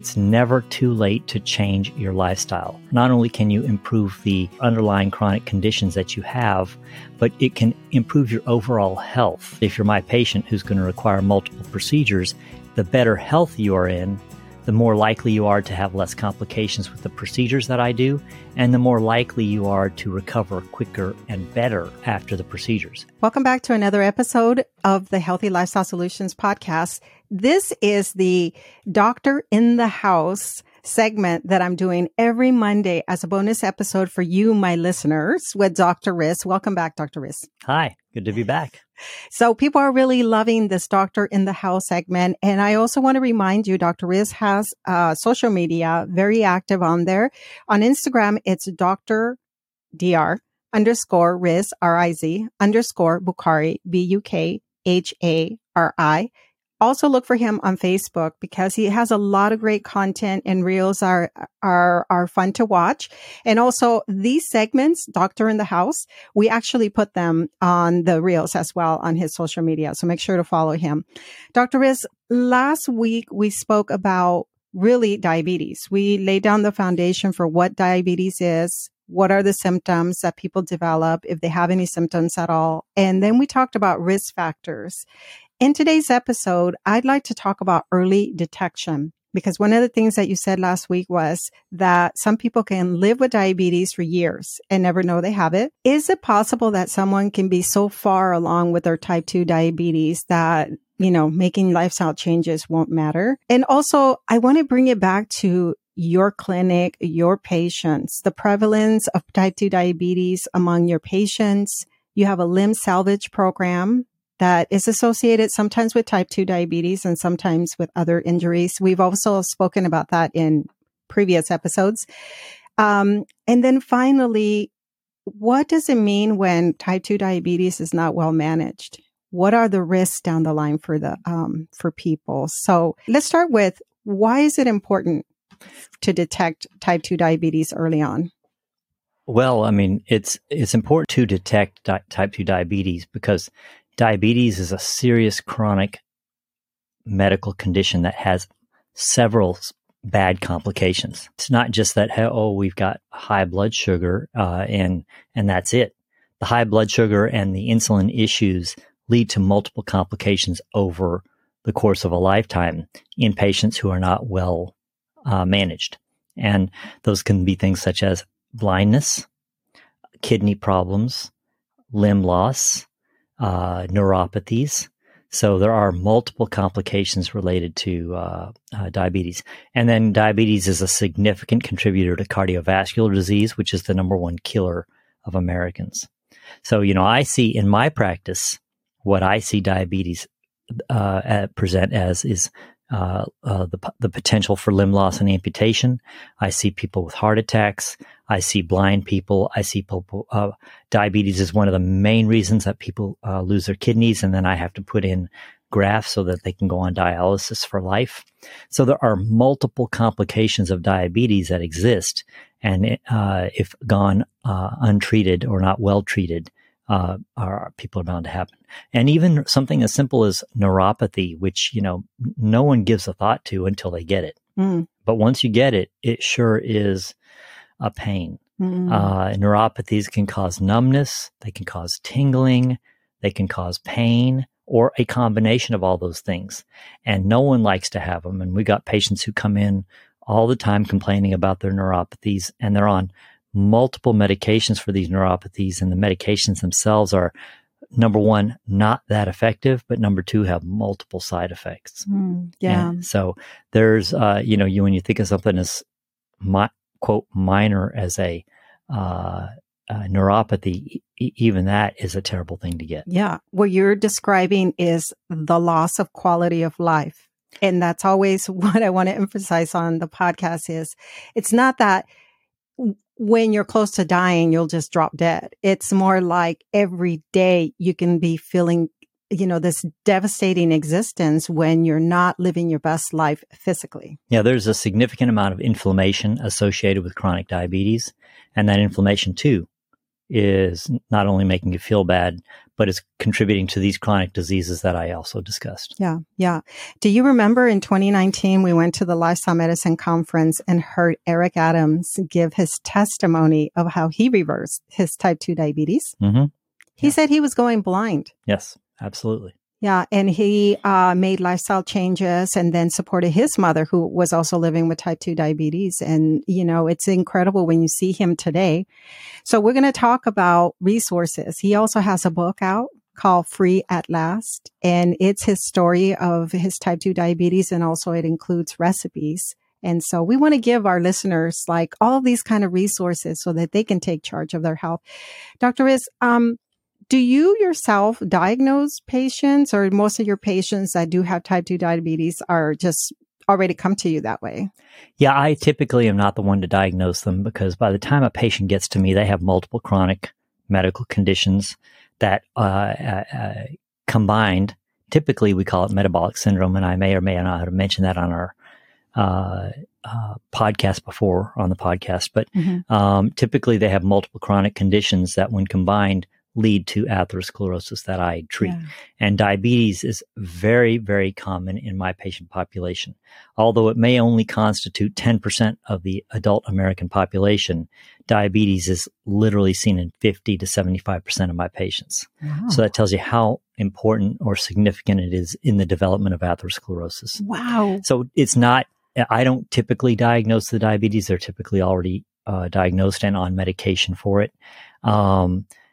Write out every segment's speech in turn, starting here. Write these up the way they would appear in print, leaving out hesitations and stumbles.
It's never too late to change your lifestyle. Not only can you improve the underlying chronic conditions that you have, but it can improve your overall health. If you're my patient who's going to require multiple procedures, the better health you are in, the more likely you are to have less complications with the procedures that I do, and the more likely you are to recover quicker and better after the procedures. Welcome back to another episode of the Healthy Lifestyle Solutions podcast. This is the Doctor in the House segment that I'm doing every Monday as a bonus episode for you, my listeners, with Dr. Riz. Welcome back, Dr. Riz. Hi, good to be back. So people are really loving this Doctor in the House segment. And I also want to remind you, Dr. Riz has social media, very active on there. On Instagram, it's Dr. Riz, R-I-Z, _Bukhari, B-U-K-H-A-R-I. Also look for him on Facebook because he has a lot of great content and reels are fun to watch. And also these segments, Doctor in the House, we actually put them on the reels as well on his social media. So make sure to follow him. Dr. Riz, last week we spoke about really diabetes. We laid down the foundation for what diabetes is. What are the symptoms that people develop if they have any symptoms at all? And then we talked about risk factors. In today's episode, I'd like to talk about early detection, because one of the things that you said last week was that some people can live with diabetes for years and never know they have it. Is it possible that someone can be so far along with their type 2 diabetes that, you know, making lifestyle changes won't matter? And also, I want to bring it back to your clinic, your patients, the prevalence of type 2 diabetes among your patients. You have a limb salvage program that is associated sometimes with type 2 diabetes and sometimes with other injuries. We've also spoken about that in previous episodes. And then finally, what does it mean when type 2 diabetes is not well managed? What are the risks down the line for the for people? So let's start with, why is it important to detect type 2 diabetes early on? Well, I mean, it's important to detect type 2 diabetes because diabetes is a serious chronic medical condition that has several bad complications. It's not just that, oh, we've got high blood sugar and that's it. The high blood sugar and the insulin issues lead to multiple complications over the course of a lifetime in patients who are not well managed. And those can be things such as blindness, kidney problems, limb loss, neuropathies. So there are multiple complications related to diabetes. And then diabetes is a significant contributor to cardiovascular disease, which is the number one killer of Americans. So, you know, I see in my practice, what I see diabetes present as is the potential for limb loss and amputation. I see people with heart attacks. I see blind people. I see people, diabetes is one of the main reasons that people lose their kidneys, and then I have to put in grafts so that they can go on dialysis for life. So there are multiple complications of diabetes that exist, and if gone untreated or not well treated, people are bound to happen. And even something as simple as neuropathy, which, you know, no one gives a thought to until they get it. Mm. But once you get it, it sure is a pain. Mm. Neuropathies can cause numbness. They can cause tingling. They can cause pain, or a combination of all those things. And no one likes to have them. And we got patients who come in all the time complaining about their neuropathies, and they're on multiple medications for these neuropathies, and the medications themselves are, number one, not that effective, but number two, have multiple side effects. Mm, yeah. And so there's, you know, when you think of something as quote minor as a neuropathy, even that is a terrible thing to get. Yeah. What you're describing is the loss of quality of life. And that's always what I want to emphasize on the podcast is, it's not that when you're close to dying, you'll just drop dead. It's more like every day you can be feeling, you know, this devastating existence when you're not living your best life physically. Yeah, there's a significant amount of inflammation associated with chronic diabetes, and that inflammation too is not only making you feel bad, but it's contributing to these chronic diseases that I also discussed. Yeah. Do you remember in 2019, we went to the Lifestyle Medicine Conference and heard Eric Adams give his testimony of how he reversed his type 2 diabetes? Mm-hmm. He said he was going blind. Yes, absolutely. Yeah, and he made lifestyle changes and then supported his mother, who was also living with type 2 diabetes. And, you know, it's incredible when you see him today. So we're going to talk about resources. He also has a book out called Free at Last, and it's his story of his type 2 diabetes, and also it includes recipes. And so we want to give our listeners like all these kind of resources so that they can take charge of their health. Dr. Riz, do you yourself diagnose patients, or most of your patients that do have type 2 diabetes are just already come to you that way? Yeah, I typically am not the one to diagnose them, because by the time a patient gets to me, they have multiple chronic medical conditions that combined, typically we call it metabolic syndrome, and I may or may not have mentioned that on our podcast before on the podcast, but typically they have multiple chronic conditions that when combined lead to atherosclerosis that I treat. Yeah. And diabetes is very, very common in my patient population. Although it may only constitute 10% of the adult American population, diabetes is literally seen in 50 to 75% of my patients. Wow. So that tells you how important or significant it is in the development of atherosclerosis. Wow. So it's not, I don't typically diagnose the diabetes. They're typically already diagnosed and on medication for it.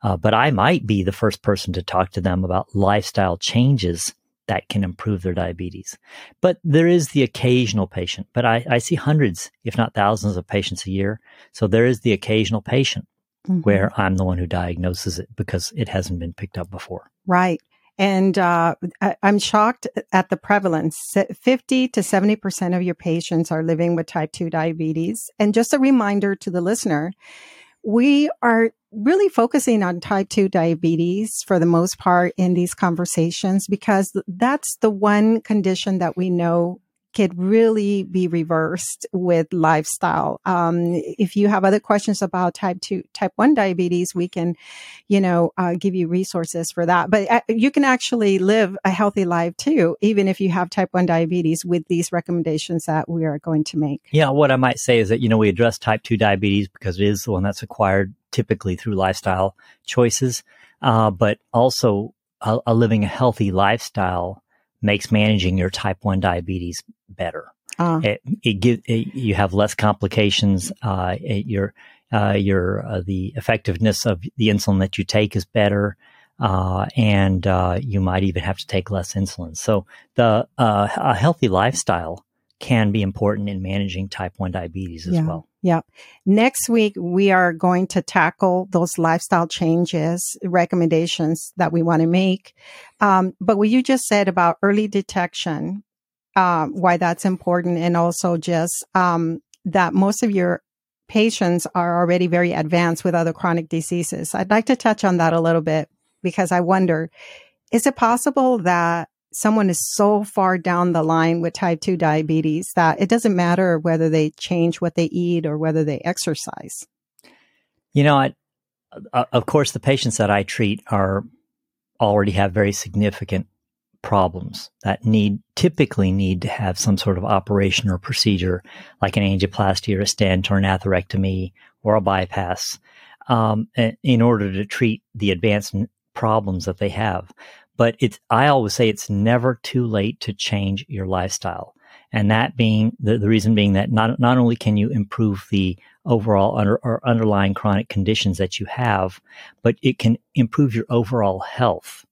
But I might be the first person to talk to them about lifestyle changes that can improve their diabetes. But there is the occasional patient, but I see hundreds, if not thousands of patients a year. So there is the occasional patient where I'm the one who diagnoses it because it hasn't been picked up before. Right. And I'm shocked at the prevalence. 50 to 70% of your patients are living with type 2 diabetes. And just a reminder to the listener, we are really focusing on type 2 diabetes for the most part in these conversations, because that's the one condition that we know could really be reversed with lifestyle. If you have other questions about type 1 diabetes, we can, give you resources for that. But you can actually live a healthy life too, even if you have type 1 diabetes, with these recommendations that we are going to make. Yeah, what I might say is that, we address type 2 diabetes because it is the one that's acquired typically through lifestyle choices, but also a living a healthy lifestyle makes managing your type 1 diabetes better. You have less complications. The effectiveness of the insulin that you take is better, and you might even have to take less insulin. So a healthy lifestyle can be important in managing type 1 diabetes as well. Yeah. Next week, we are going to tackle those lifestyle changes, recommendations that we want to make. But what you just said about early detection, why that's important, and also just that most of your patients are already very advanced with other chronic diseases. I'd like to touch on that a little bit, because I wonder, is it possible that someone is so far down the line with type 2 diabetes that it doesn't matter whether they change what they eat or whether they exercise? Of course, the patients that I treat already have very significant problems that typically need to have some sort of operation or procedure, like an angioplasty or a stent or an atherectomy or a bypass, in order to treat the advanced problems that they have. But I always say it's never too late to change your lifestyle. And that being the reason being that not only can you improve the overall underlying chronic conditions that you have, but it can improve your overall health.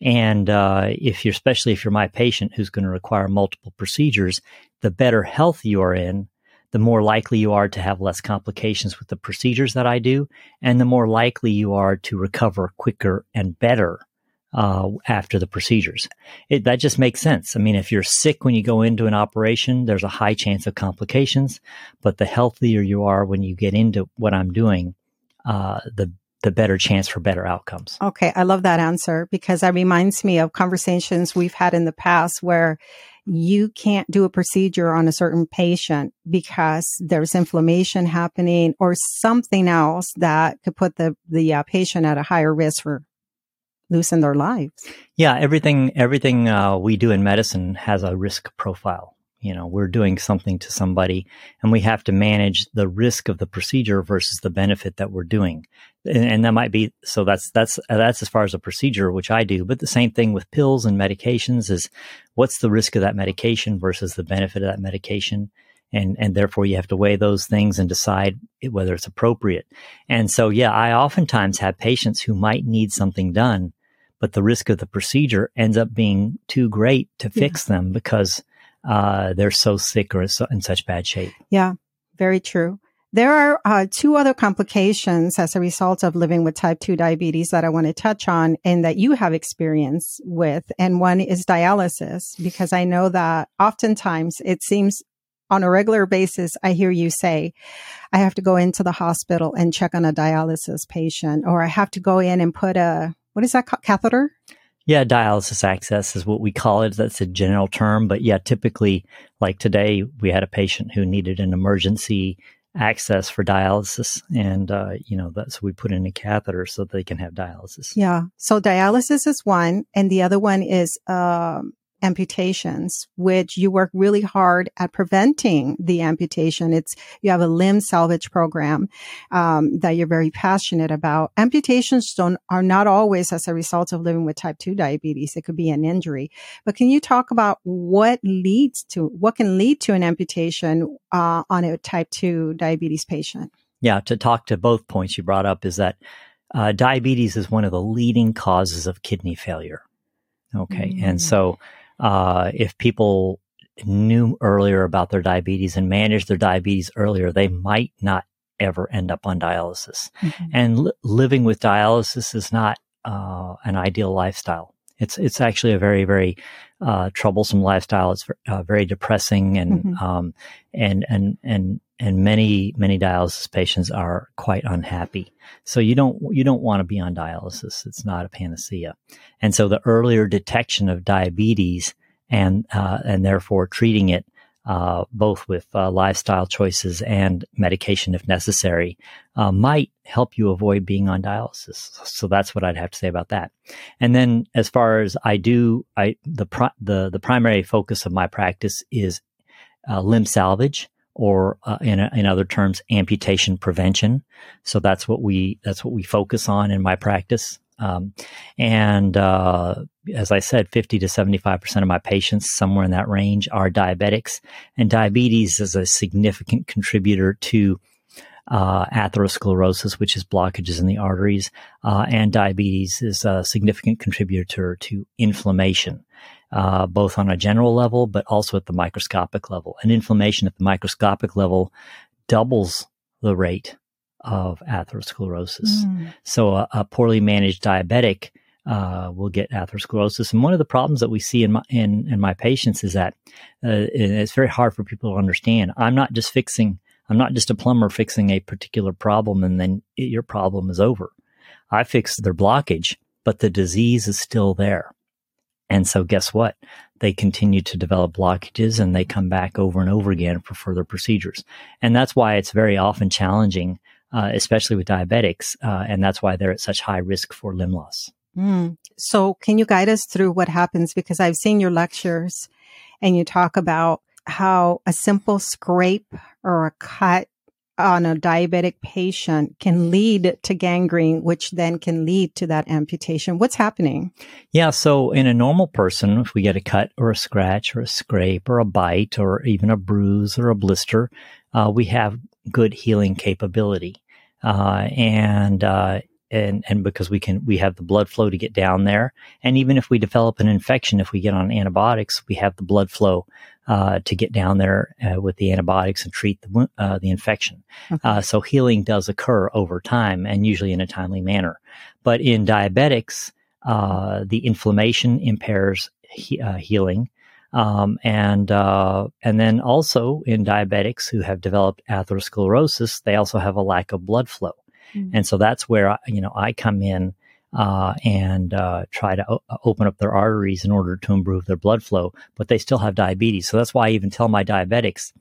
And especially if you're my patient who's going to require multiple procedures, the better health you are in, the more likely you are to have less complications with the procedures that I do, and the more likely you are to recover quicker and better after the procedures. That just makes sense. I mean, if you're sick when you go into an operation, there's a high chance of complications, but the healthier you are when you get into what I'm doing, the better chance for better outcomes. Okay. I love that answer, because that reminds me of conversations we've had in the past where you can't do a procedure on a certain patient because there's inflammation happening or something else that could put the patient at a higher risk for losing their lives. Yeah, everything we do in medicine has a risk profile. You know, we're doing something to somebody and we have to manage the risk of the procedure versus the benefit that we're doing. And that might be, so that's as far as a procedure, which I do, but the same thing with pills and medications is what's the risk of that medication versus the benefit of that medication. And therefore you have to weigh those things and decide whether it's appropriate. And so, yeah, I oftentimes have patients who might need something done, but the risk of the procedure ends up being too great to fix them because they're so sick or in such bad shape. Yeah, very true. There are two other complications as a result of living with type 2 diabetes that I want to touch on and that you have experience with. And one is dialysis, because I know that oftentimes it seems on a regular basis, I hear you say, I have to go into the hospital and check on a dialysis patient, or I have to go in and put a, what is that called, catheter? Yeah, dialysis access is what we call it. That's a general term. But yeah, typically, like today, we had a patient who needed an emergency access for dialysis. And, that's we put in a catheter so they can have dialysis. Yeah. So dialysis is one. And the other one is amputations, which you work really hard at preventing the amputation. You have a limb salvage program that you're very passionate about. Amputations are not always as a result of living with type 2 diabetes. It could be an injury. But can you talk about what can lead to an amputation on a type 2 diabetes patient? Yeah, to talk to both points you brought up is that diabetes is one of the leading causes of kidney failure. Okay, mm-hmm. And so if people knew earlier about their diabetes and managed their diabetes earlier, they might not ever end up on dialysis. Mm-hmm. And living with dialysis is not an ideal lifestyle. It's actually a very, very troublesome lifestyle. It's very depressing, and mm-hmm. And many dialysis patients are quite unhappy. So you don't want to be on dialysis. It's not a panacea. And so the earlier detection of diabetes and therefore treating it both with lifestyle choices and medication if necessary might help you avoid being on dialysis. So that's what I'd have to say about that. And then as far as the primary focus of my practice is limb salvage, or in other terms, amputation prevention. So that's what we focus on in my practice. As I said, 50 to 75% of my patients, somewhere in that range, are diabetics. And diabetes is a significant contributor to atherosclerosis, which is blockages in the arteries. And diabetes is a significant contributor to inflammation, both on a general level, but also at the microscopic level. And inflammation at the microscopic level doubles the rate of atherosclerosis. Mm. So a poorly managed diabetic will get atherosclerosis. And one of the problems that we see in my patients is that it's very hard for people to understand. I'm not just a plumber fixing a particular problem and then your problem is over. I fixed their blockage, but the disease is still there. And so guess what? They continue to develop blockages and they come back over and over again for further procedures. And that's why it's very often challenging, especially with diabetics. And that's why they're at such high risk for limb loss. Mm. So can you guide us through what happens? Because I've seen your lectures and you talk about how a simple scrape or a cut on a diabetic patient can lead to gangrene, which then can lead to that amputation. What's happening? Yeah. So in a normal person, if we get a cut or a scratch or a scrape or a bite or even a bruise or a blister, we have good healing capability. And because we have the blood flow to get down there. And even if we develop an infection, if we get on antibiotics, we have the blood flow to get down there with the antibiotics and treat the infection. Okay. So healing does occur over time and usually in a timely manner. But in diabetics, the inflammation impairs healing. And then also in diabetics who have developed atherosclerosis, they also have a lack of blood flow. And so that's where I come in and try to open up their arteries in order to improve their blood flow, but they still have diabetes. So that's why I even tell my diabetics,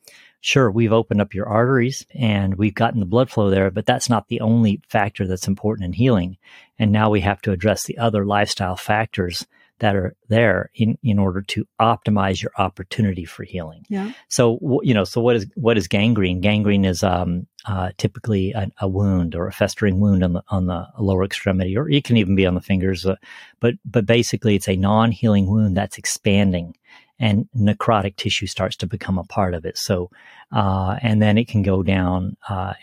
sure, we've opened up your arteries and we've gotten the blood flow there, but that's not the only factor that's important in healing. And now we have to address the other lifestyle factors that are there in order to optimize your opportunity for healing. Yeah. So, you know, so what is gangrene? Gangrene is typically a wound or a festering wound on the lower extremity, or it can even be on the fingers. But basically, it's a non-healing wound that's expanding, and necrotic tissue starts to become a part of it. So, and then it can go down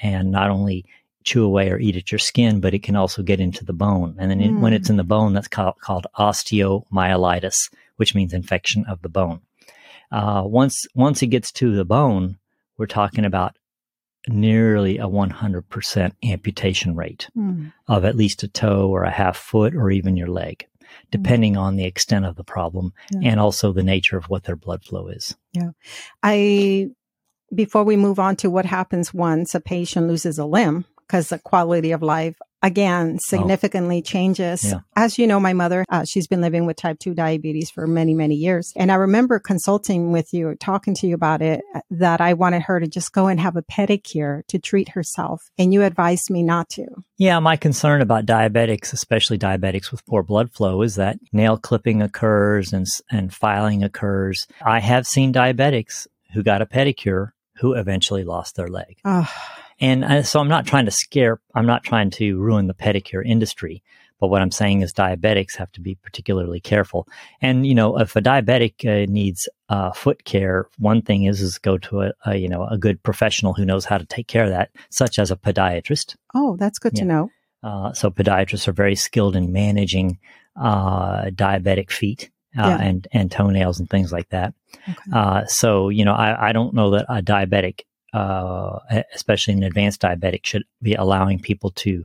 and not only chew away or eat at your skin, but it can also get into the bone. And then when it's in the bone, that's called osteomyelitis, which means infection of the bone. Once it gets to the bone, we're talking about nearly a 100% amputation rate of at least a toe or a half foot or even your leg, depending on the extent of the problem and also the nature of what their blood flow is. Yeah. Before we move on to what happens once a patient loses a limb, because the quality of life, again, significantly changes. Yeah. As you know, my mother, she's been living with type 2 diabetes for many, many years. And I remember consulting with you, talking to you about it, that I wanted her to just go and have a pedicure to treat herself. And you advised me not to. Yeah, my concern about diabetics, especially diabetics with poor blood flow, is that nail clipping occurs and filing occurs. I have seen diabetics who got a pedicure who eventually lost their leg. And so I'm not trying to ruin the pedicure industry, but what I'm saying is diabetics have to be particularly careful. And, you know, if a diabetic needs foot care, one thing is go to a good professional who knows how to take care of that, such as a podiatrist. Oh, that's good to know. So podiatrists are very skilled in managing diabetic feet. And toenails and things like that. Okay. So, you know, I don't know that a diabetic, especially an advanced diabetic, should be allowing people to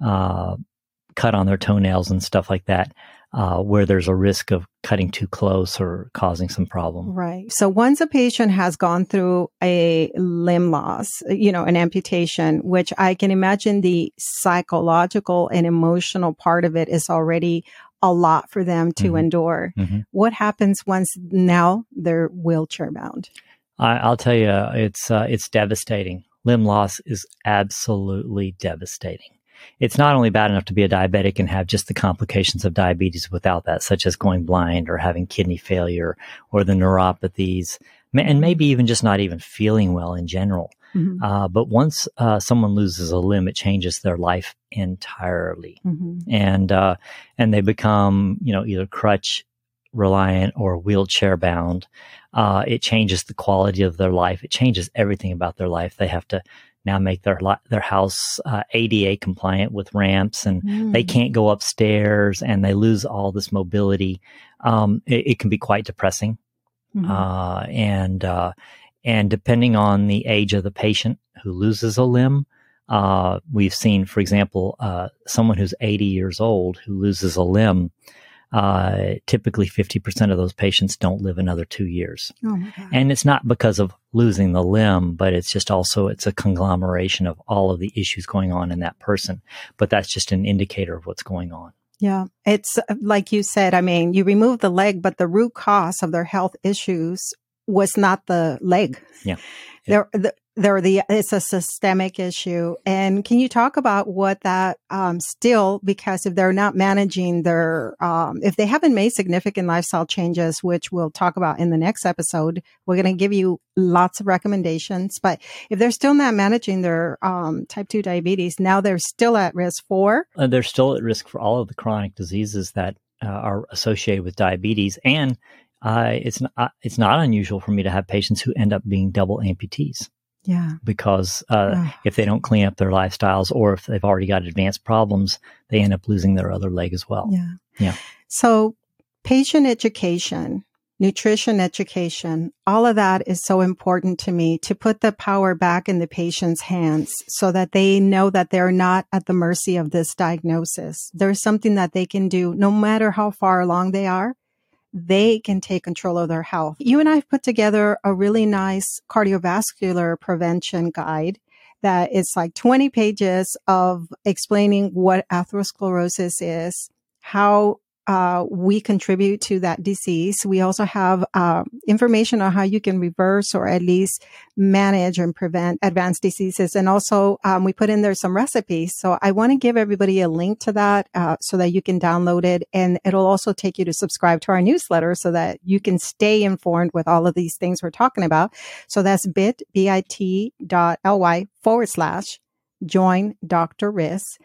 cut on their toenails and stuff like that, where there's a risk of cutting too close or causing some problem. Right. So once a patient has gone through a limb loss, you know, an amputation, which I can imagine the psychological and emotional part of it is already a lot for them to endure. Mm-hmm. What happens once now they're wheelchair bound? I'll tell you, it's devastating. Limb loss is absolutely devastating. It's not only bad enough to be a diabetic and have just the complications of diabetes without that, such as going blind or having kidney failure or the neuropathies, and maybe even just not even feeling well in general. Mm-hmm. But once someone loses a limb, it changes their life entirely, and they become, you know, either crutch reliant or wheelchair bound. It changes the quality of their life. It changes everything about their life. They have to now make their house ADA compliant with ramps, and they can't go upstairs, and they lose all this mobility. It can be quite depressing, and depending on the age of the patient who loses a limb, we've seen, for example, someone who's 80 years old who loses a limb, typically 50% of those patients don't live another 2 years. Oh my God. And it's not because of losing the limb, but it's just also, it's a conglomeration of all of the issues going on in that person. But that's just an indicator of what's going on. Yeah. It's like you said, I mean, you remove the leg, but the root cause of their health issues was not the leg. Yeah. It's a systemic issue. And can you talk about what that, because if they're not managing if they haven't made significant lifestyle changes, which we'll talk about in the next episode, we're going to give you lots of recommendations, but if they're still not managing their, type 2 diabetes, now they're still at risk for. They're still at risk for all of the chronic diseases that are associated with diabetes. And it's not unusual for me to have patients who end up being double amputees. Yeah. Because if they don't clean up their lifestyles, or if they've already got advanced problems, they end up losing their other leg as well. Yeah. Yeah. So patient education, nutrition education, all of that is so important to me, to put the power back in the patient's hands so that they know that they're not at the mercy of this diagnosis. There's something that they can do no matter how far along they are. They can take control of their health. You and I have put together a really nice cardiovascular prevention guide that it's like 20 pages of explaining what atherosclerosis is, how we contribute to that disease. We also have information on how you can reverse or at least manage and prevent advanced diseases. And also we put in there some recipes. So I want to give everybody a link to that so that you can download it. And it'll also take you to subscribe to our newsletter so that you can stay informed with all of these things we're talking about. So that's bit.ly/join Dr. Riz.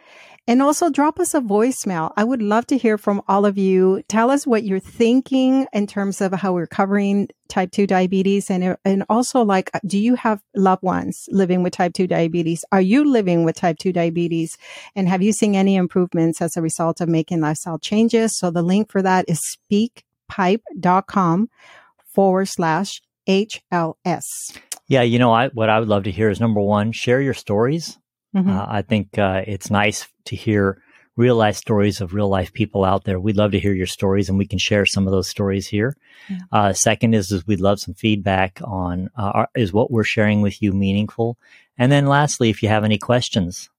And also drop us a voicemail. I would love to hear from all of you. Tell us what you're thinking in terms of how we're covering type 2 diabetes. And also, like, do you have loved ones living with type 2 diabetes? Are you living with type 2 diabetes? And have you seen any improvements as a result of making lifestyle changes? So the link for that is speakpipe.com/HLS. Yeah. You know, what I would love to hear is, number one, share your stories. Mm-hmm. I think it's nice to hear real life stories of real life people out there. We'd love to hear your stories, and we can share some of those stories here. Mm-hmm. Second is we'd love some feedback on is what we're sharing with you meaningful? And then lastly, if you have any questions,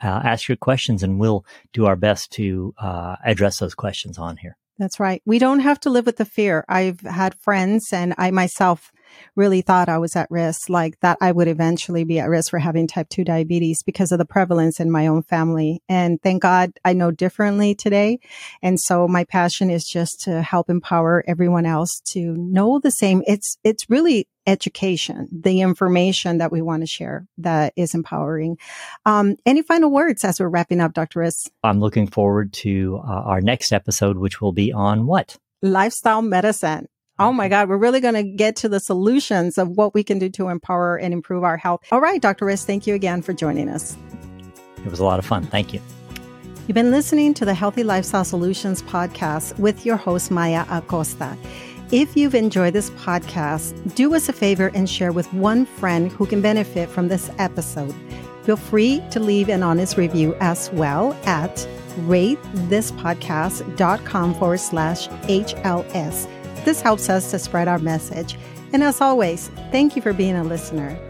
ask your questions, and we'll do our best to address those questions on here. That's right. We don't have to live with the fear. I've had friends, and I myself really thought I was at risk, like that I would eventually be at risk for having type 2 diabetes because of the prevalence in my own family. And thank God I know differently today. And so my passion is just to help empower everyone else to know the same. It's really education, the information that we want to share that is empowering. Any final words as we're wrapping up, Dr. Riz? I'm looking forward to our next episode, which will be on what? Lifestyle medicine. Oh my God, we're really going to get to the solutions of what we can do to empower and improve our health. All right, Dr. Riz, thank you again for joining us. It was a lot of fun. Thank you. You've been listening to the Healthy Lifestyle Solutions podcast with your host, Maya Acosta. If you've enjoyed this podcast, do us a favor and share with one friend who can benefit from this episode. Feel free to leave an honest review as well at ratethispodcast.com/HLS. This helps us to spread our message. And as always, thank you for being a listener.